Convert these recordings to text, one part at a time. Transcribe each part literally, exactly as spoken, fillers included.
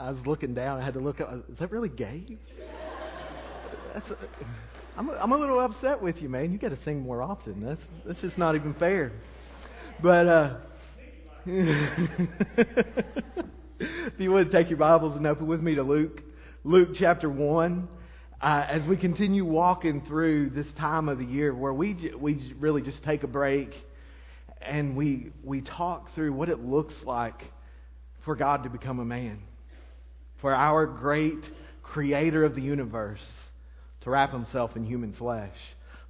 I was looking down. I had to look up. Is that really Gabe? That's a, I'm, a, I'm a little upset with you, man. You got to sing more often. That's that's just not even fair. But uh, if you would, take your Bibles and open with me to Luke, Luke chapter one. Uh, as we continue walking through this time of the year where we j- we j- really just take a break and we we talk through what it looks like for God to become a man, for our great creator of the universe to wrap himself in human flesh.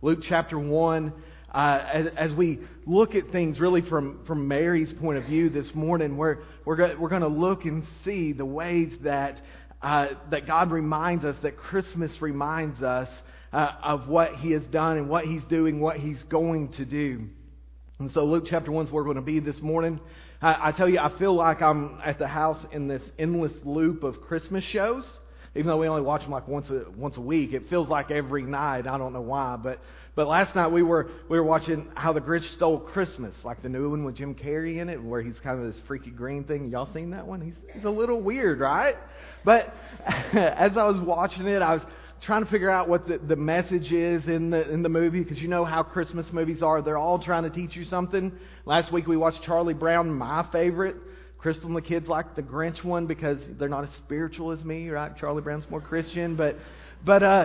Luke chapter one, uh, as, as we look at things really from, from Mary's point of view this morning, we're, we're, go- we're going to look and see the ways that Uh, that God reminds us, that Christmas reminds us uh, of what He has done and what He's doing, what He's going to do. And so Luke chapter one is where we're going to be this morning. I, I tell you, I feel like I'm at the house in this endless loop of Christmas shows. Even though we only watch them like once a, once a week, it feels like every night. I don't know why, but but last night we were we were watching How the Grinch Stole Christmas, like the new one with Jim Carrey in it, where he's kind of this freaky green thing. Y'all seen that one? He's, he's a little weird, right? But as I was watching it, I was trying to figure out what the, the message is in the in the movie, because you know how Christmas movies are. They're all trying to teach you something. Last week we watched Charlie Brown, my favorite. Crystal and the kids like the Grinch one because they're not as spiritual as me, right? Charlie Brown's more Christian, but but uh,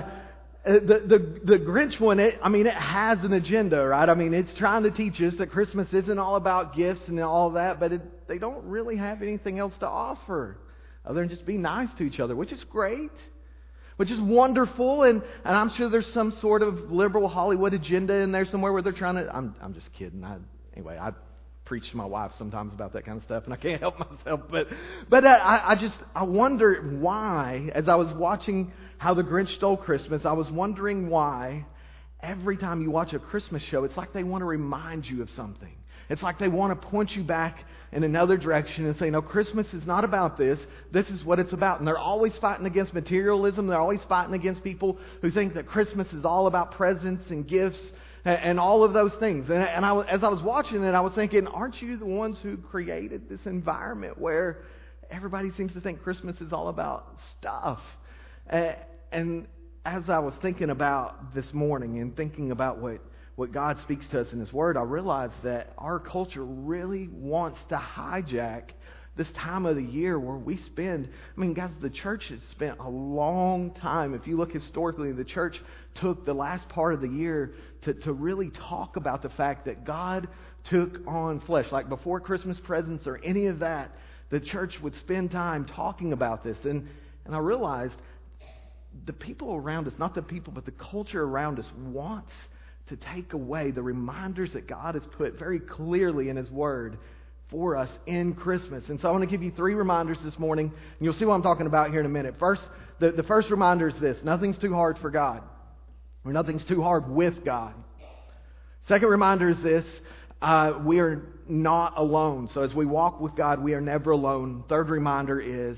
the the the Grinch one, it, I mean, it has an agenda, right? I mean, it's trying to teach us that Christmas isn't all about gifts and all that, but it, they don't really have anything else to offer other than just be nice to each other, which is great, which is wonderful, and, and I'm sure there's some sort of liberal Hollywood agenda in there somewhere where they're trying to. I'm I'm just kidding. I anyway I. preach to my wife sometimes about that kind of stuff, and I can't help myself. But but I, I just, I wonder why, as I was watching How the Grinch Stole Christmas, I was wondering why every time you watch a Christmas show, it's like they want to remind you of something. It's like they want to point you back in another direction and say, no, Christmas is not about this. This is what it's about. And they're always fighting against materialism. They're always fighting against people who think that Christmas is all about presents and gifts and all of those things. And, and I, as I was watching it, I was thinking, aren't you the ones who created this environment where everybody seems to think Christmas is all about stuff? Uh, and as I was thinking about this morning and thinking about what, what God speaks to us in His Word, I realized that our culture really wants to hijack this time of the year where we spend, I mean, guys, the church has spent a long time. If you look historically, the church took the last part of the year to, to really talk about the fact that God took on flesh. Like before Christmas presents or any of that, the church would spend time talking about this. And, and I realized the people around us, not the people, but the culture around us wants to take away the reminders that God has put very clearly in His Word for us in Christmas. And so I want to give you three reminders this morning, and you'll see what I'm talking about here in a minute. First, the, the first reminder is this: nothing's too hard for God, or nothing's too hard with God. Second reminder is this: uh, we are not alone. So as we walk with God, we are never alone. Third reminder is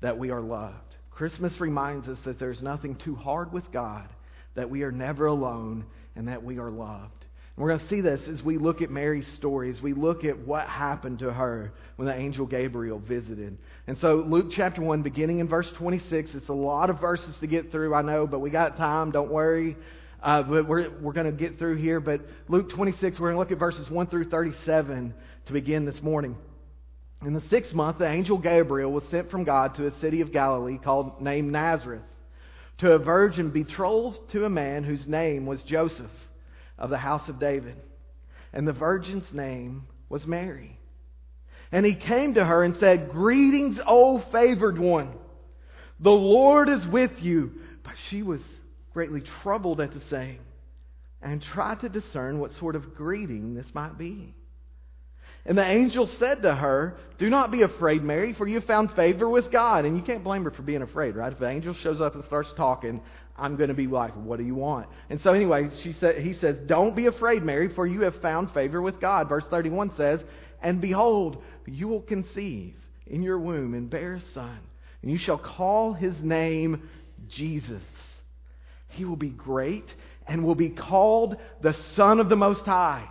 that we are loved. Christmas reminds us that there's nothing too hard with God, that we are never alone, and that we are loved. We're going to see this as we look at Mary's story, as we look at what happened to her when the angel Gabriel visited. And so Luke chapter one, beginning in verse twenty-six, it's a lot of verses to get through, I know, but we got time, don't worry. Uh, but we're, we're going to get through here. But Luke twenty-six, we're going to look at verses one through thirty-seven to begin this morning. In the sixth month, the angel Gabriel was sent from God to a city of Galilee called named Nazareth, to a virgin betrothed to a man whose name was Joseph, of the house of David. And the virgin's name was Mary. And he came to her and said, "Greetings, O favored one. The Lord is with you." But she was greatly troubled at the saying, and tried to discern what sort of greeting this might be. And the angel said to her, "Do not be afraid, Mary, for you have found favor with God." And you can't blame her for being afraid, right? If the angel shows up and starts talking, I'm going to be like, what do you want? And so anyway, she said, he says, "Don't be afraid, Mary, for you have found favor with God." Verse thirty-one says, "And behold, you will conceive in your womb and bear a son, and you shall call his name Jesus. He will be great and will be called the Son of the Most High.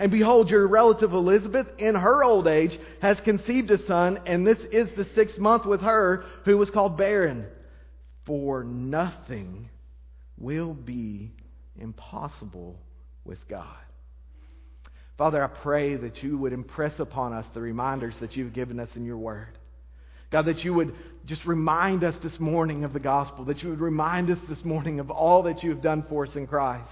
And behold, your relative Elizabeth, in her old age, has conceived a son, and this is the sixth month with her, who was called barren. For nothing will be impossible with God. Father, I pray that You would impress upon us the reminders that You've given us in Your Word. God, that You would just remind us this morning of the gospel, that You would remind us this morning of all that You have done for us in Christ.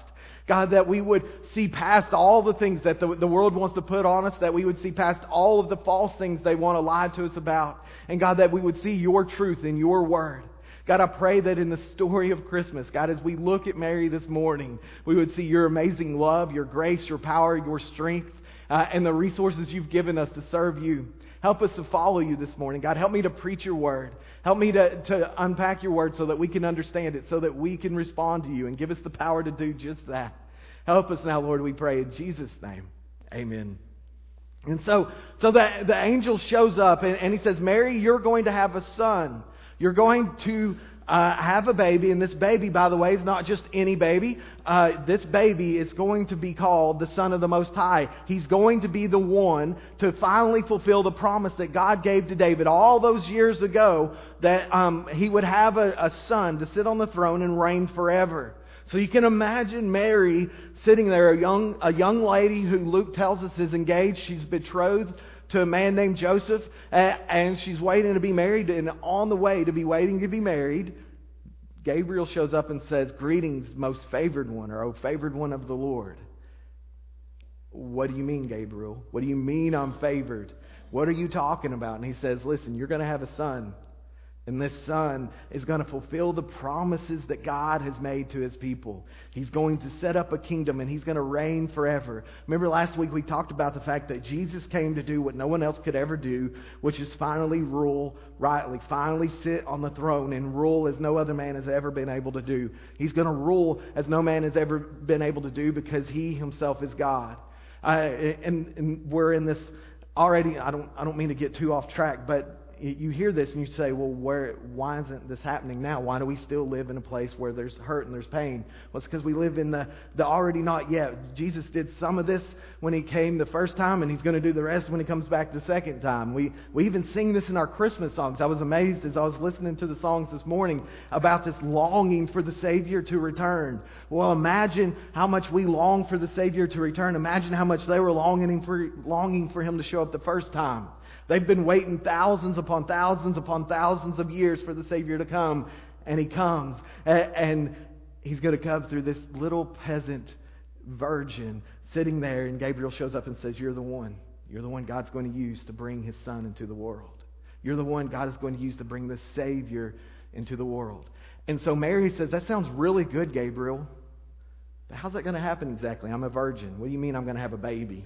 God, that we would see past all the things that the, the world wants to put on us, that we would see past all of the false things they want to lie to us about. And God, that we would see Your truth in Your Word. God, I pray that in the story of Christmas, God, as we look at Mary this morning, we would see Your amazing love, Your grace, Your power, Your strength, uh, and the resources You've given us to serve You. Help us to follow You this morning. God, help me to preach Your Word. Help me to, to unpack Your Word so that we can understand it, so that we can respond to You, and give us the power to do just that. Help us now, Lord, we pray in Jesus' name. Amen. And so, so the, the angel shows up and, and he says, Mary, you're going to have a son. You're going to uh, have a baby, and this baby, by the way, is not just any baby. Uh, this baby is going to be called the Son of the Most High. He's going to be the one to finally fulfill the promise that God gave to David all those years ago, that um, he would have a, a son to sit on the throne and reign forever. So you can imagine Mary sitting there, a young, a young lady who Luke tells us is engaged. She's betrothed to a man named Joseph, and she's waiting to be married, and on the way to be waiting to be married, Gabriel shows up and says, Greetings, most favored one, or O favored one of the Lord. What do you mean, Gabriel? What do you mean I'm favored? What are you talking about? And he says, Listen, you're going to have a son, and this son is going to fulfill the promises that God has made to His people. He's going to set up a kingdom, and He's going to reign forever. Remember last week we talked about the fact that Jesus came to do what no one else could ever do, which is finally rule rightly, finally sit on the throne and rule as no other man has ever been able to do. He's going to rule as no man has ever been able to do because He Himself is God. Uh, and, and we're in this already, I don't, I don't mean to get too off track, but you hear this and you say, well, where, why isn't this happening now? Why do we still live in a place where there's hurt and there's pain? Well, it's because we live in the, the already not yet. Jesus did some of this when He came the first time, and He's going to do the rest when He comes back the second time. We we even sing this in our Christmas songs. I was amazed as I was listening to the songs this morning about this longing for the Savior to return. Well, imagine how much we long for the Savior to return. Imagine how much they were longing for, longing for Him to show up the first time. They've been waiting thousands upon thousands upon thousands of years for the Savior to come. And He comes. And He's going to come through this little peasant virgin sitting there. And Gabriel shows up and says, You're the one. You're the one God's going to use to bring His Son into the world. You're the one God is going to use to bring the Savior into the world. And so Mary says, That sounds really good, Gabriel. But how's that going to happen exactly? I'm a virgin. What do you mean I'm going to have a baby?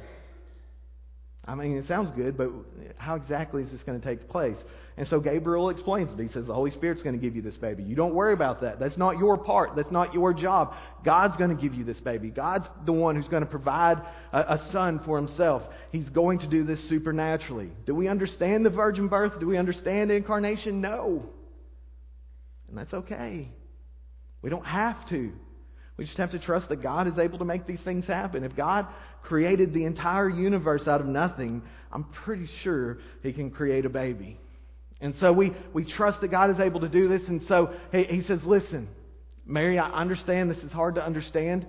I mean, it sounds good, but how exactly is this going to take place? And so Gabriel explains it. He says, the Holy Spirit's going to give you this baby. You don't worry about that. That's not your part. That's not your job. God's going to give you this baby. God's the one who's going to provide a, a son for Himself. He's going to do this supernaturally. Do we understand the virgin birth? Do we understand the incarnation? No. And that's okay. We don't have to. We just have to trust that God is able to make these things happen. If God created the entire universe out of nothing, I'm pretty sure He can create a baby. And so we, we trust that God is able to do this. And so he, he says, Listen, Mary, I understand this is hard to understand,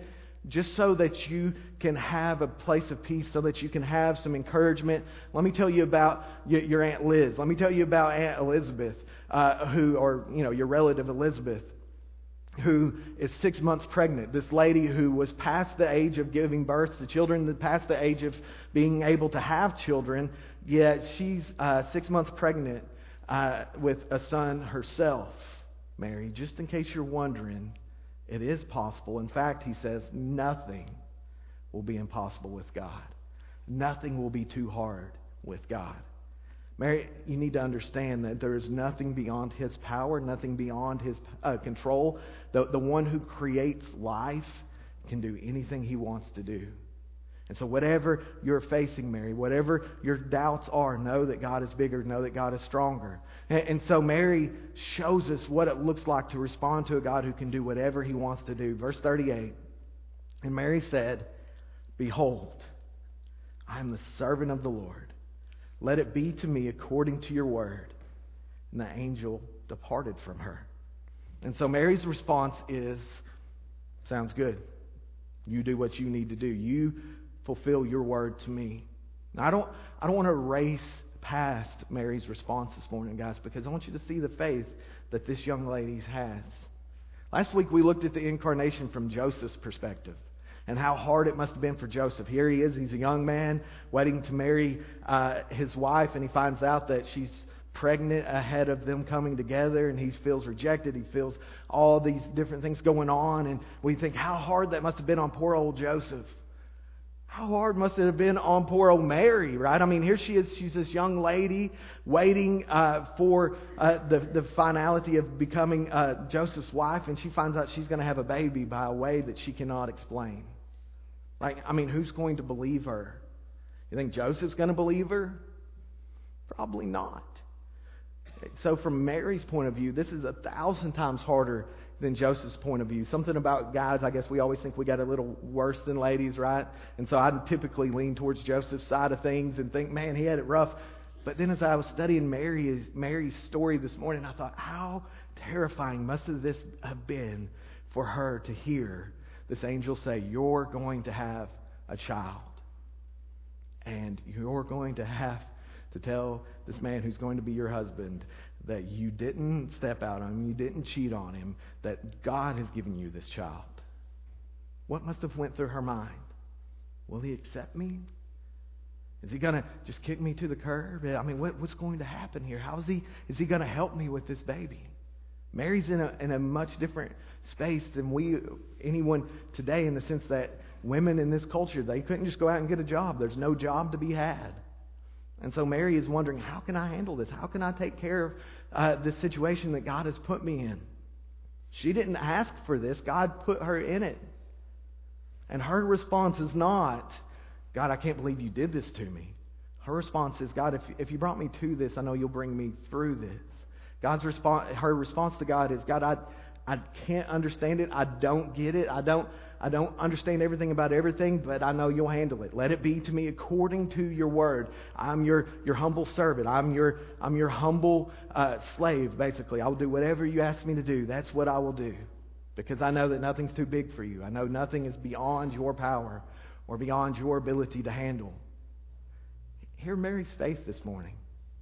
just so that you can have a place of peace, so that you can have some encouragement. Let me tell you about your, your Aunt Liz. Let me tell you about Aunt Elizabeth, uh, who, or you know, your relative Elizabeth, who is six months pregnant, this lady who was past the age of giving birth to children, past the age of being able to have children, yet she's uh, six months pregnant uh, with a son herself. Mary, just in case you're wondering, it is possible. In fact, he says, nothing will be impossible with God. Nothing will be too hard with God. Mary, you need to understand that there is nothing beyond his power, nothing beyond his uh, control. The, the one who creates life can do anything he wants to do. And so whatever you're facing, Mary, whatever your doubts are, know that God is bigger, know that God is stronger. And, and so Mary shows us what it looks like to respond to a God who can do whatever he wants to do. Verse thirty-eight, and Mary said, "Behold, I am the servant of the Lord. Let it be to me according to your word." And the angel departed from her. And so Mary's response is, sounds good. You do what you need to do. You fulfill your word to me. Now, I don't I don't want to race past Mary's response this morning, guys, because I want you to see the faith that this young lady has. Last week we looked at the incarnation from Joseph's perspective and how hard it must have been for Joseph. Here he is, he's a young man waiting to marry uh, his wife, and he finds out that she's pregnant ahead of them coming together, and he feels rejected. He feels all these different things going on, and we think how hard that must have been on poor old Joseph. How hard must it have been on poor old Mary, right? I mean, here she is. She's this young lady waiting uh, for uh, the, the finality of becoming uh, Joseph's wife, and she finds out she's going to have a baby by a way that she cannot explain. Like, I mean, who's going to believe her? You think Joseph's going to believe her? Probably not. So from Mary's point of view, this is a thousand times harder than Joseph's point of view. Something about guys, I guess we always think we got a little worse than ladies, right? And so I typically lean towards Joseph's side of things and think, man, he had it rough. But then as I was studying Mary's, Mary's story this morning, I thought, how terrifying must this have been for her to hear this angel say, "You're going to have a child. And you're going to have to tell this man who's going to be your husband that you didn't step out on him, you didn't cheat on him, that God has given you this child." What must have went through her mind? Will he accept me? Is he going to just kick me to the curb? I mean, what, what's going to happen here? How is he, is he going to help me with this baby? Mary's in a, in a much different space than we, anyone today, in the sense that women in this culture, they couldn't just go out and get a job. There's no job to be had. And so Mary is wondering, how can I handle this? How can I take care of uh, this situation that God has put me in? She didn't ask for this. God put her in it. And her response is not, "God, I can't believe you did this to me." Her response is, "God, if, if you brought me to this, I know you'll bring me through this." God's response, her response to God is, "God, I, I can't understand it. I don't get it. I don't, I don't understand everything about everything, but I know you'll handle it. Let it be to me according to your word. I'm your, your humble servant. I'm your, I'm your humble uh, slave, basically. I will do whatever you ask me to do. That's what I will do, because I know that nothing's too big for you. I know nothing is beyond your power or beyond your ability to handle." Hear Mary's faith this morning.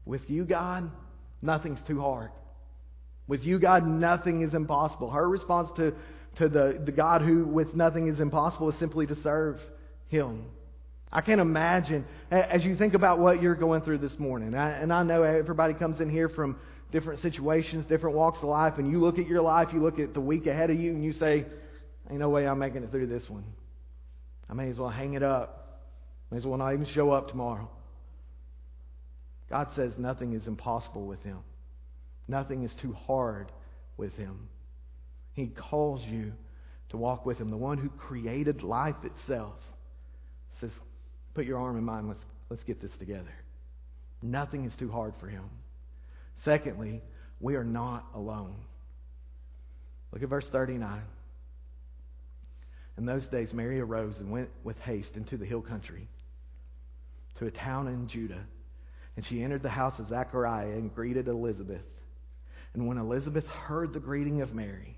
With you, God, nothing's too hard. With you, God, nothing is impossible. Her response to, to the, the God who with nothing is impossible is simply to serve him. I can't imagine, as you think about what you're going through this morning, I, and I know everybody comes in here from different situations, different walks of life, and you look at your life, you look at the week ahead of you, and you say, "Ain't no way I'm making it through this one. I may as well hang it up. May as well not even show up tomorrow." God says nothing is impossible with him. Nothing is too hard with him. He calls you to walk with him. The one who created life itself says, "Put your arm in mine. Let's, let's get this together." Nothing is too hard for him. Secondly, we are not alone. Look at verse thirty-nine. "In those days, Mary arose and went with haste into the hill country, to a town in Judah. And she entered the house of Zachariah and greeted Elizabeth. And when Elizabeth heard the greeting of Mary,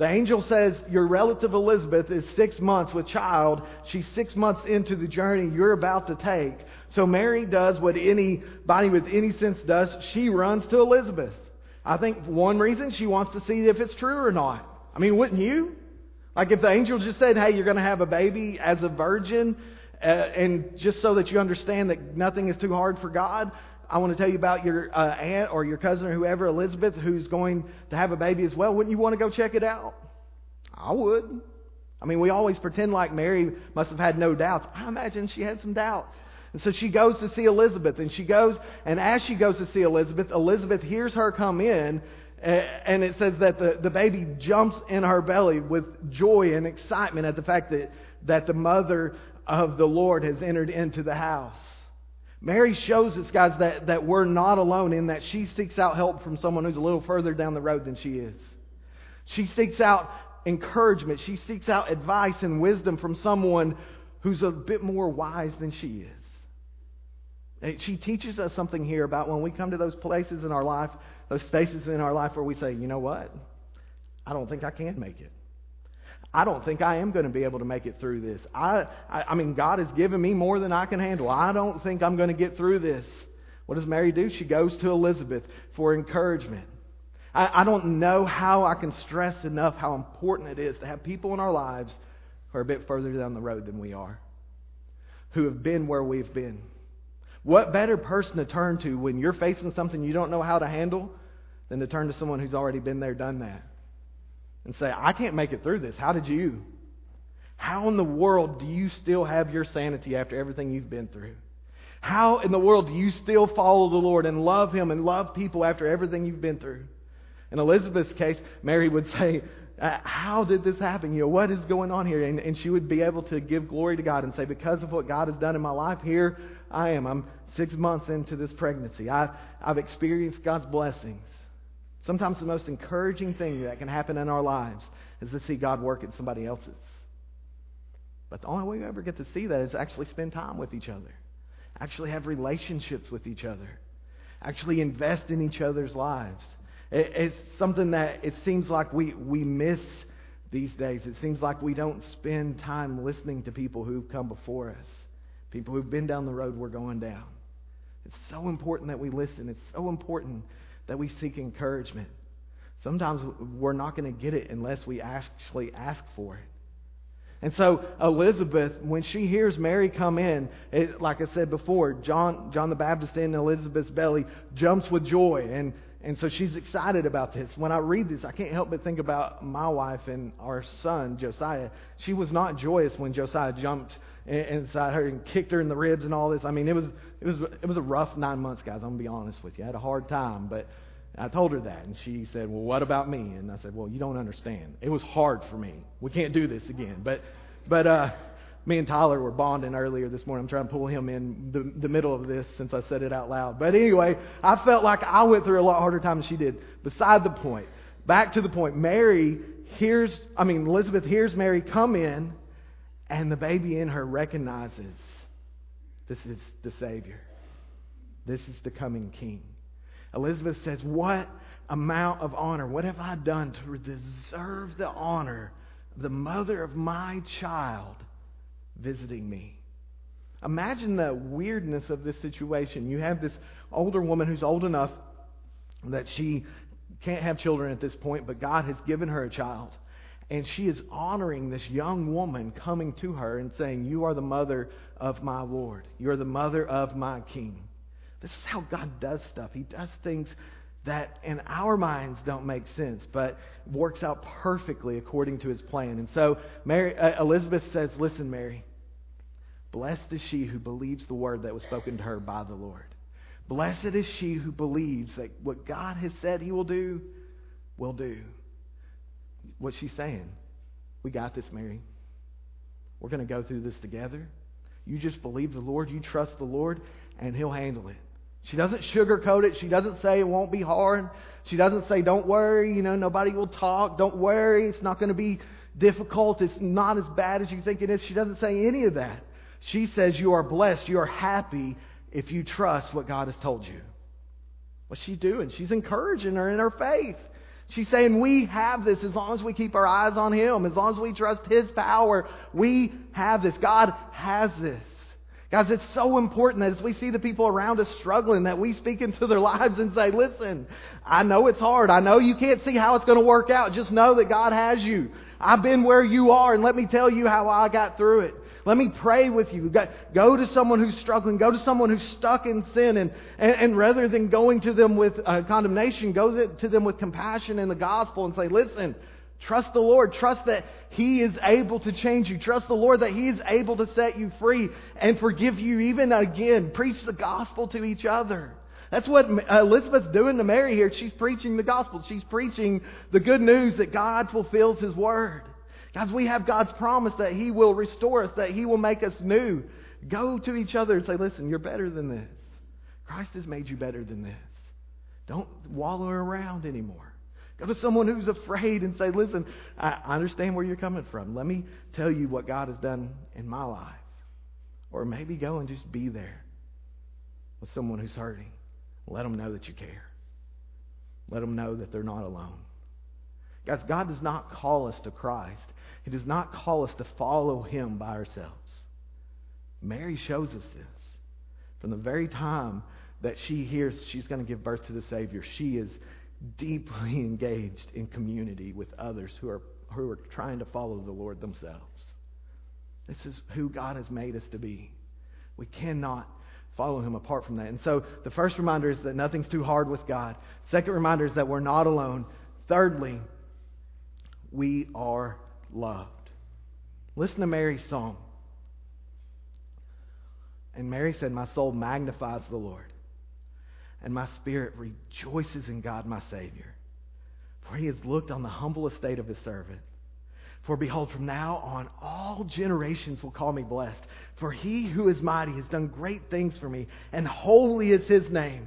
The angel says, your relative Elizabeth is six months with child. She's six months into the journey you're about to take. So Mary does what anybody with any sense does. She runs to Elizabeth. I think one reason, she wants to see if it's true or not. I mean, wouldn't you? Like if the angel just said, hey, you're going to have a baby as a virgin, uh, and just so that you understand that nothing is too hard for God, I want to tell you about your uh, aunt or your cousin or whoever, Elizabeth, who's going to have a baby as well. Wouldn't you want to go check it out? I would. I mean, we always pretend like Mary must have had no doubts. I imagine she had some doubts. And so she goes to see Elizabeth, and she goes, and as she goes to see Elizabeth, Elizabeth hears her come in, and it says that the, the baby jumps in her belly with joy and excitement at the fact that, that the mother of the Lord has entered into the house. Mary shows us, guys, that, that we're not alone in that she seeks out help from someone who's a little further down the road than she is. She seeks out encouragement. She seeks out advice and wisdom from someone who's a bit more wise than she is. And she teaches us something here about when we come to those places in our life, those spaces in our life where we say, you know what? I don't think I can make it. I don't think I am going to be able to make it through this. I, I I mean, God has given me more than I can handle. I don't think I'm going to get through this. What does Mary do? She goes to Elizabeth for encouragement. I, I don't know how I can stress enough how important it is to have people in our lives who are a bit further down the road than we are, who have been where we've been. What better person to turn to when you're facing something you don't know how to handle than to turn to someone who's already been there, done that, and say, I can't make it through this. How did you? How in the world do you still have your sanity after everything you've been through? How in the world do you still follow the Lord and love Him and love people after everything you've been through? In Elizabeth's case, Mary would say, how did this happen? You know, what is going on here? And, and she would be able to give glory to God and say, because of what God has done in my life, here I am. I'm six months into this pregnancy. I, I've experienced God's blessings. Sometimes the most encouraging thing that can happen in our lives is to see God work in somebody else's. But the only way we ever get to see that is actually spend time with each other, actually have relationships with each other, actually invest in each other's lives. It, it's something that it seems like we, we miss these days. It seems like we don't spend time listening to people who've come before us, people who've been down the road we're going down. It's so important that we listen. It's so important that we seek encouragement. Sometimes we're not going to get it unless we actually ask for it. And so Elizabeth, when she hears Mary come in, it, like I said before, John John the Baptist in Elizabeth's belly jumps with joy. And, and so she's excited about this. When I read this, I can't help but think about my wife and our son, Josiah. She was not joyous when Josiah jumped inside her and kicked her in the ribs and all this. I mean, it was it was it was a rough nine months, guys. I'm gonna be honest with you. I had a hard time, but I told her that, and she said, "Well, what about me?" And I said, "Well, you don't understand. It was hard for me. We can't do this again." But but uh, me and Tyler were bonding earlier this morning. I'm trying to pull him in the the middle of this since I said it out loud. But anyway, I felt like I went through a lot harder time than she did. Beside the point. Back to the point. Mary hears. I mean, Elizabeth hears Mary come in. And the baby in her recognizes this is the Savior. This is the coming King. Elizabeth says, what amount of honor, what have I done to deserve the honor of the mother of my child visiting me? Imagine the weirdness of this situation. You have this older woman who's old enough that she can't have children at this point, but God has given her a child. And she is honoring this young woman coming to her and saying, you are the mother of my Lord. You are the mother of my King. This is how God does stuff. He does things that in our minds don't make sense, but works out perfectly according to His plan. And so Mary, uh, Elizabeth says, listen, Mary, blessed is she who believes the word that was spoken to her by the Lord. Blessed is she who believes that what God has said He will do, will do. What she's saying, we got this, Mary. We're going to go through this together. You just believe the Lord, you trust the Lord, and He'll handle it. She doesn't sugarcoat it. She doesn't say it won't be hard. She doesn't say, don't worry, you know, nobody will talk. Don't worry, it's not going to be difficult. It's not as bad as you think it is. She doesn't say any of that. She says, you are blessed, you are happy if you trust what God has told you. What's she doing? She's encouraging her in her faith. She's saying we have this as long as we keep our eyes on Him. As long as we trust His power, we have this. God has this. Guys, it's so important that as we see the people around us struggling, that we speak into their lives and say, listen, I know it's hard. I know you can't see how it's going to work out. Just know that God has you. I've been where you are, and let me tell you how I got through it. Let me pray with you. Go to someone who's struggling. Go to someone who's stuck in sin. And, and, and rather than going to them with uh, condemnation, go to them with compassion in the gospel and say, listen, trust the Lord. Trust that He is able to change you. Trust the Lord that He is able to set you free and forgive you even again. Preach the gospel to each other. That's what Elizabeth's doing to Mary here. She's preaching the gospel. She's preaching the good news that God fulfills His word. Guys, we have God's promise that He will restore us, that He will make us new. Go to each other and say, listen, you're better than this. Christ has made you better than this. Don't wallow around anymore. Go to someone who's afraid and say, listen, I understand where you're coming from. Let me tell you what God has done in my life. Or maybe go and just be there with someone who's hurting. Let them know that you care. Let them know that they're not alone. Guys, God does not call us to Christ. He does not call us to follow Him by ourselves. Mary shows us this. From the very time that she hears she's going to give birth to the Savior, she is deeply engaged in community with others who are who are trying to follow the Lord themselves. This is who God has made us to be. We cannot follow Him apart from that. And so the first reminder is that nothing's too hard with God. Second reminder is that we're not alone. Thirdly, we are loved. Listen to Mary's song. And Mary said, my soul magnifies the Lord, and my spirit rejoices in God my Savior, for He has looked on the humble estate of His servant. For behold, from now on all generations will call me blessed. For He who is mighty has done great things for me, and holy is His name.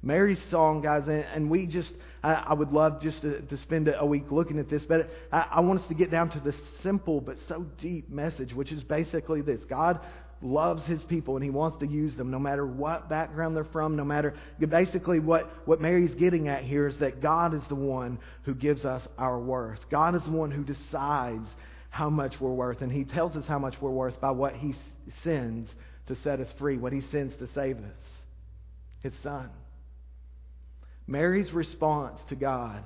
Mary's song, guys, and we just, I would love just to, to spend a week looking at this, but I, I want us to get down to this simple but so deep message, which is basically this. God loves His people, and He wants to use them no matter what background they're from, no matter, basically what, what Mary's getting at here is that God is the one who gives us our worth. God is the one who decides how much we're worth, and He tells us how much we're worth by what He sends to set us free, what He sends to save us, His Son. Mary's response to God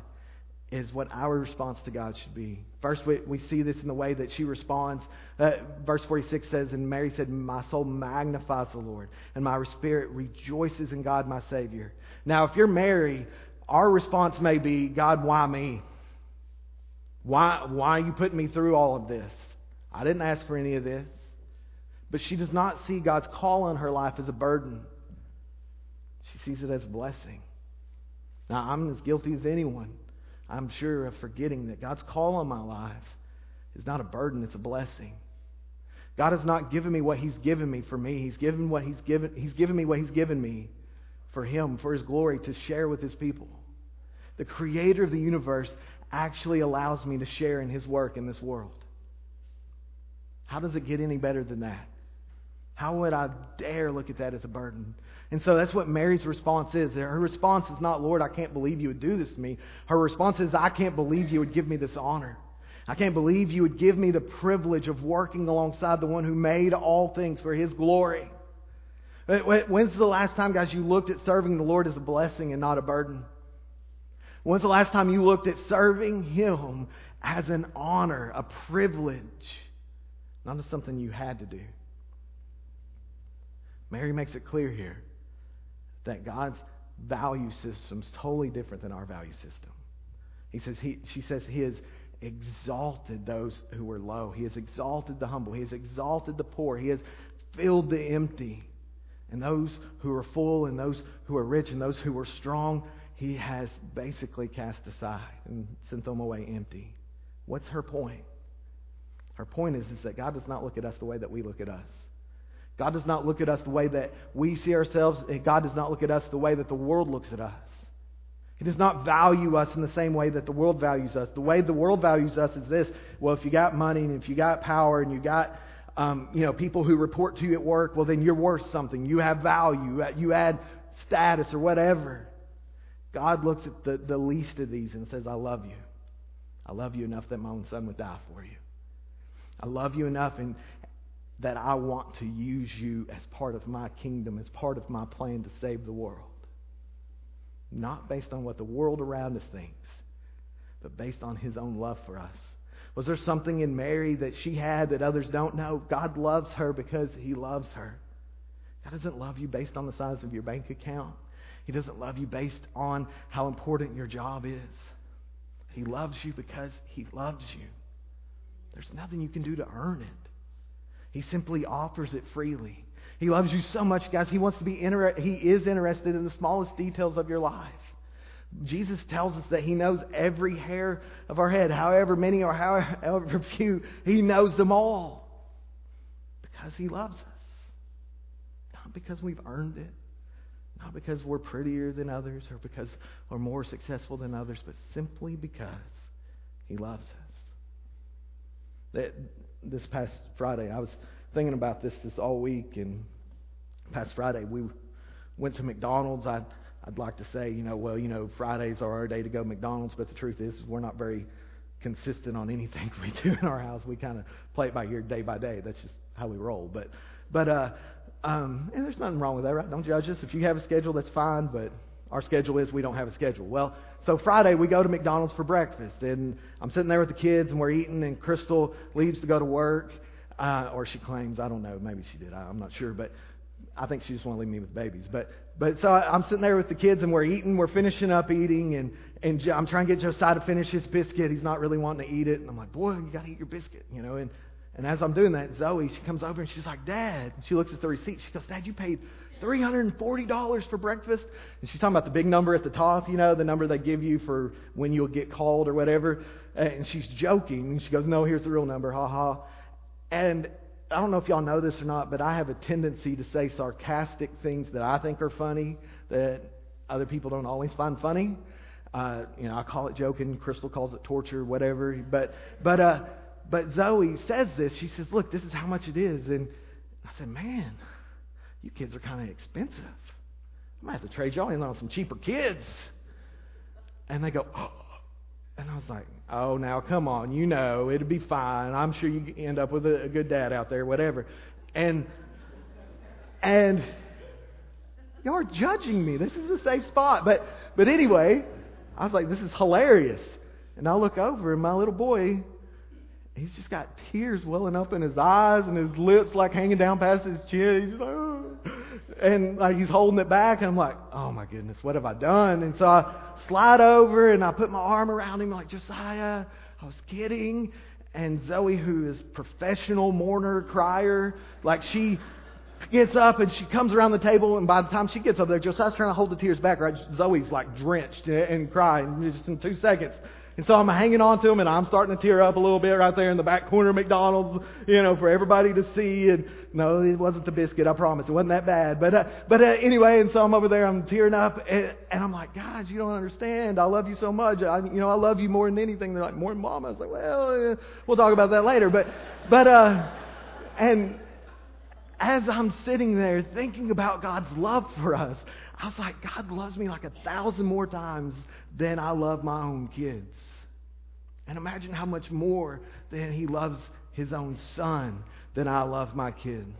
is what our response to God should be. First, we, we see this in the way that she responds. Uh, verse forty-six says, and Mary said, my soul magnifies the Lord, and my spirit rejoices in God my Savior. Now, if you're Mary, our response may be, God, why me? Why, why are you putting me through all of this? I didn't ask for any of this. But she does not see God's call on her life as a burden. She sees it as a blessing. Now, I'm as guilty as anyone, I'm sure, of forgetting that God's call on my life is not a burden, it's a blessing. God has not given me what He's given me for me. He's given what He's given, He's given me what He's given me for Him, for His glory, to share with His people. The Creator of the universe actually allows me to share in His work in this world. How does it get any better than that? How would I dare look at that as a burden? And so that's what Mary's response is. Her response is not, Lord, I can't believe you would do this to me. Her response is, I can't believe you would give me this honor. I can't believe you would give me the privilege of working alongside the one who made all things for His glory. When's the last time, guys, you looked at serving the Lord as a blessing and not a burden? When's the last time you looked at serving Him as an honor, a privilege, not as something you had to do? Mary makes it clear here that God's value system is totally different than our value system. He says he, she says He has exalted those who were low. He has exalted the humble. He has exalted the poor. He has filled the empty. And those who are full and those who are rich and those who are strong, he has basically cast aside and sent them away empty. What's her point? Her point is, is that God does not look at us the way that we look at us. God does not look at us the way that we see ourselves. God does not look at us the way that the world looks at us. He does not value us in the same way that the world values us. The way the world values us is this: well, if you got money and if you got power and you got um, you know, people who report to you at work, well, then you're worth something. You have value. You add status or whatever. God looks at the, the least of these and says, I love you. I love you enough that my own son would die for you. I love you enough and that I want to use you as part of my kingdom, as part of my plan to save the world. Not based on what the world around us thinks, but based on his own love for us. Was there something in Mary that she had that others don't know? God loves her because he loves her. God doesn't love you based on the size of your bank account. He doesn't love you based on how important your job is. He loves you because he loves you. There's nothing you can do to earn it. He simply offers it freely. He loves you so much, guys. He wants to be inter- He is interested in the smallest details of your life. Jesus tells us that he knows every hair of our head, however many or however few. He knows them all because he loves us. Not because we've earned it. Not because we're prettier than others or because we're more successful than others, but simply because he loves us. That this past Friday, I was thinking about this this all week, and past Friday we went to McDonald's. I'd, I'd like to say, you know, well, you know, Fridays are our day to go to McDonald's, but the truth is we're not very consistent on anything we do in our house. We kind of play it by ear day by day. That's just how we roll. But, but uh, um, and there's nothing wrong with that, right? Don't judge us. If you have a schedule, that's fine, but our schedule is we don't have a schedule. Well, so Friday we go to McDonald's for breakfast, and I'm sitting there with the kids, and we're eating, and Crystal leaves to go to work, uh, or she claims, I don't know, maybe she did, I, I'm not sure, but I think she just wanted to leave me with babies. But but so I, I'm sitting there with the kids, and we're eating, we're finishing up eating, and, and I'm trying to get Josiah to finish his biscuit. He's not really wanting to eat it, and I'm like, boy, you got to eat your biscuit, you know, and And as I'm doing that, Zoe, she comes over and she's like, Dad. And she looks at the receipt. She goes, Dad, you paid three hundred forty dollars for breakfast. And she's talking about the big number at the top, you know, the number they give you for when you'll get called or whatever. And she's joking. And she goes, no, here's the real number, ha-ha. And I don't know if y'all know this or not, but I have a tendency to say sarcastic things that I think are funny that other people don't always find funny. Uh, you know, I call it joking. Crystal calls it torture, whatever. But, but, uh, But Zoe says this. She says, look, this is how much it is. And I said, man, you kids are kind of expensive. I might have to trade y'all in on some cheaper kids. And they go, oh. And I was like, oh, now come on. You know, it'll be fine. I'm sure you end up with a, a good dad out there, whatever. And, and y'all are judging me. This is a safe spot. But, but anyway, I was like, this is hilarious. And I look over, and my little boy, he's just got tears welling up in his eyes and his lips like hanging down past his chin. He's just like, oh. And like he's holding it back. And I'm like, oh my goodness, what have I done? And so I slide over and I put my arm around him like, Josiah, I was kidding. And Zoe, who is professional mourner, crier, like she gets up and she comes around the table. And by the time she gets up there, Josiah's trying to hold the tears back, right? Zoe's like drenched and crying just in two seconds. And so I'm hanging on to him, and I'm starting to tear up a little bit right there in the back corner of McDonald's, you know, for everybody to see. And no, it wasn't the biscuit, I promise. It wasn't that bad. But uh, but uh, anyway, and so I'm over there, I'm tearing up, and, and I'm like, guys, you don't understand. I love you so much. I, you know, I love you more than anything. They're like, more than Mama. I was like, well, uh, we'll talk about that later. But but uh, and as I'm sitting there thinking about God's love for us, I was like, God loves me like a thousand more times than I love my own kids. And imagine how much more than he loves his own son than I love my kids.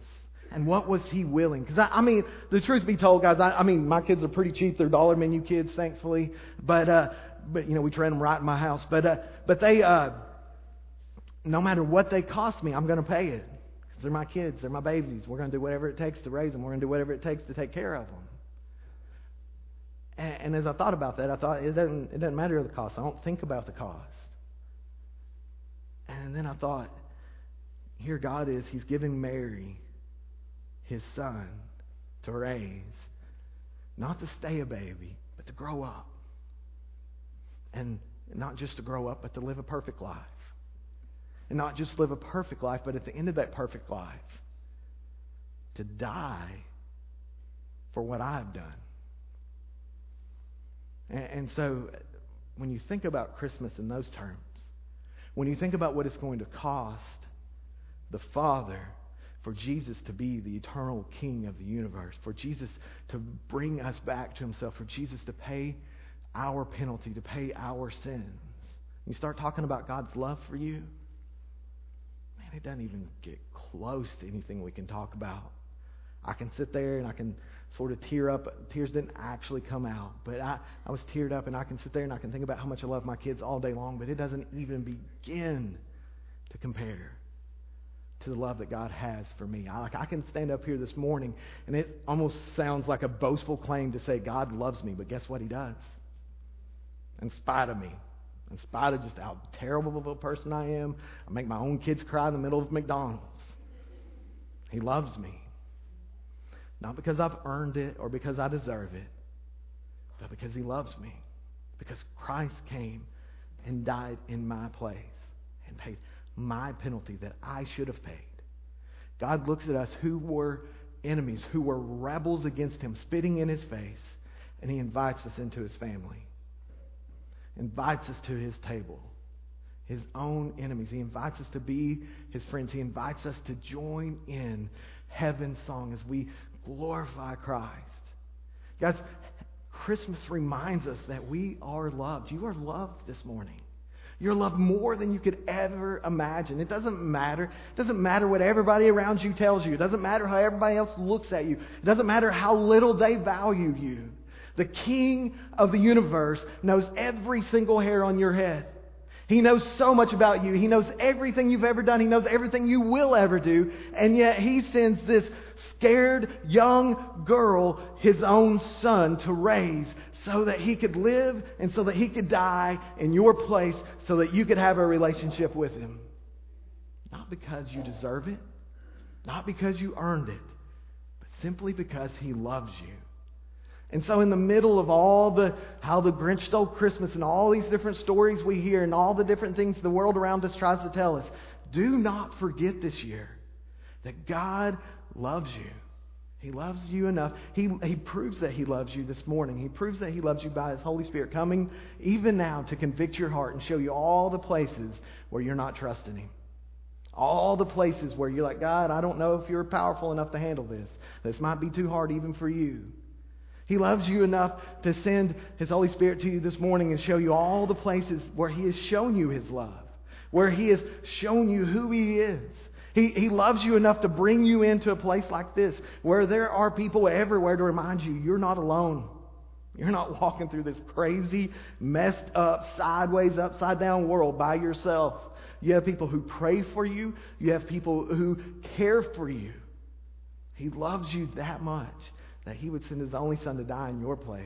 And what was he willing? Because, I, I mean, the truth be told, guys, I, I mean, my kids are pretty cheap. They're dollar menu kids, thankfully. But, uh, but you know, we train them right in my house. But, uh, but they, uh, no matter what they cost me, I'm going to pay it. Because they're my kids. They're my babies. We're going to do whatever it takes to raise them. We're going to do whatever it takes to take care of them. And, and as I thought about that, I thought, it doesn't, it doesn't matter the cost. I don't think about the cost. And then I thought, here God is. He's giving Mary his son to raise. Not to stay a baby, but to grow up. and not just to grow up, but to live a perfect life. And not just live a perfect life, but at the end of that perfect life, to die for what I've done. And, and so when you think about Christmas in those terms, when you think about what it's going to cost the Father for Jesus to be the eternal King of the universe, for Jesus to bring us back to Himself, for Jesus to pay our penalty, to pay our sins, you start talking about God's love for you, man, it doesn't even get close to anything we can talk about. I can sit there and I can sort of tear up. Tears didn't actually come out, but I, I was teared up, and I can sit there and I can think about how much I love my kids all day long, but it doesn't even begin to compare to the love that God has for me. I, like, I can stand up here this morning, and it almost sounds like a boastful claim to say God loves me, but guess what? He does. In spite of me, in spite of just how terrible of a person I am, I make my own kids cry in the middle of McDonald's. He loves me. Not because I've earned it or because I deserve it, but because He loves me. Because Christ came and died in my place and paid my penalty that I should have paid. God looks at us who were enemies, who were rebels against Him, spitting in His face, and He invites us into His family. Invites us to His table. His own enemies. He invites us to be His friends. He invites us to join in heaven's song as we glorify Christ. Guys, Christmas reminds us that we are loved. You are loved this morning. You're loved more than you could ever imagine. It doesn't matter. It doesn't matter what everybody around you tells you. It doesn't matter how everybody else looks at you. It doesn't matter how little they value you. The King of the universe knows every single hair on your head. He knows so much about you. He knows everything you've ever done. He knows everything you will ever do. And yet He sends this scared young girl, His own son, to raise so that He could live and so that He could die in your place so that you could have a relationship with Him. Not because you deserve it. Not because you earned it. But simply because He loves you. And so in the middle of all the how the Grinch stole Christmas and all these different stories we hear and all the different things the world around us tries to tell us, do not forget this year that God loves you. He loves you enough. He, he proves that He loves you this morning. He proves that He loves you by His Holy Spirit coming even now to convict your heart and show you all the places where you're not trusting Him. All the places where you're like, God, I don't know if you're powerful enough to handle this. This might be too hard even for you. He loves you enough to send His Holy Spirit to you this morning and show you all the places where He has shown you His love, where He has shown you who He is. He, he loves you enough to bring you into a place like this where there are people everywhere to remind you you're not alone. You're not walking through this crazy, messed up, sideways, upside down world by yourself. You have people who pray for you. You have people who care for you. He loves you that much that He would send His only Son to die in your place,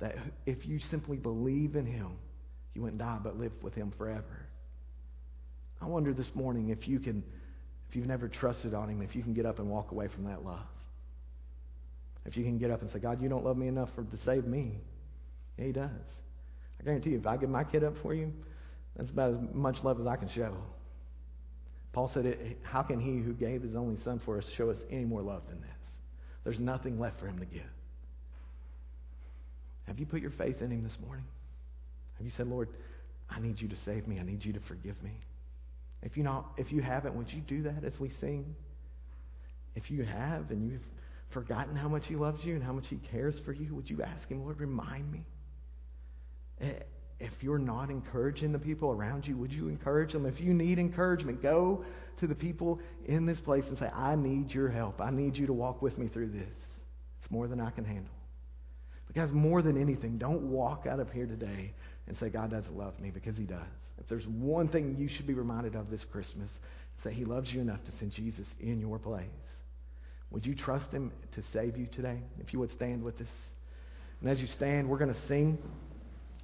that if you simply believe in Him, you wouldn't die but live with Him forever. I wonder this morning if you can, if you've never trusted on Him, if you can get up and walk away from that love. If you can get up and say, God, you don't love me enough for, to save me. Yeah, He does. I guarantee you, if I give my kid up for you, that's about as much love as I can show. Paul said, it, how can He who gave His only Son for us show us any more love than this? There's nothing left for Him to give. Have you put your faith in Him this morning? Have you said, Lord, I need you to save me. I need you to forgive me. If you not, if you haven't, would you do that as we sing? If you have and you've forgotten how much He loves you and how much He cares for you, would you ask Him, Lord, remind me? If you're not encouraging the people around you, would you encourage them? If you need encouragement, go to the people in this place and say, I need your help. I need you to walk with me through this. It's more than I can handle. But guys, more than anything, don't walk out of here today and say, God doesn't love me, because He does. If there's one thing you should be reminded of this Christmas, it's that He loves you enough to send Jesus in your place. Would you trust Him to save you today? If you would stand with us. And as you stand, we're going to sing.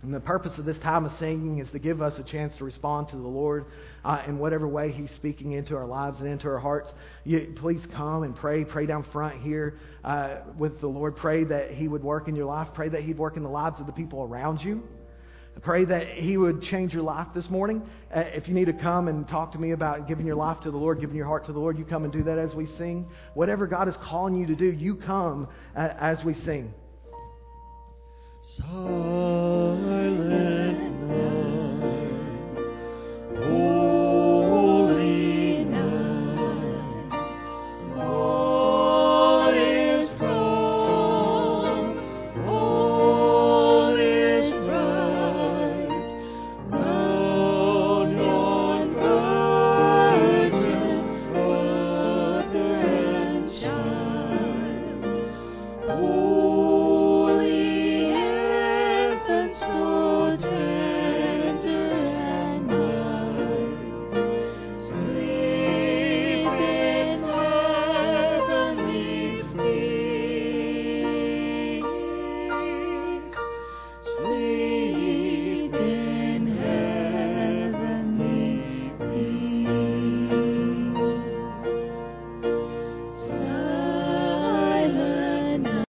And the purpose of this time of singing is to give us a chance to respond to the Lord uh, in whatever way He's speaking into our lives and into our hearts. You, please come and pray. Pray down front here uh, with the Lord. Pray that He would work in your life. Pray that He'd work in the lives of the people around you. I pray that He would change your life this morning. Uh, if you need to come and talk to me about giving your life to the Lord, giving your heart to the Lord, you come and do that as we sing. Whatever God is calling you to do, you come uh, as we sing. So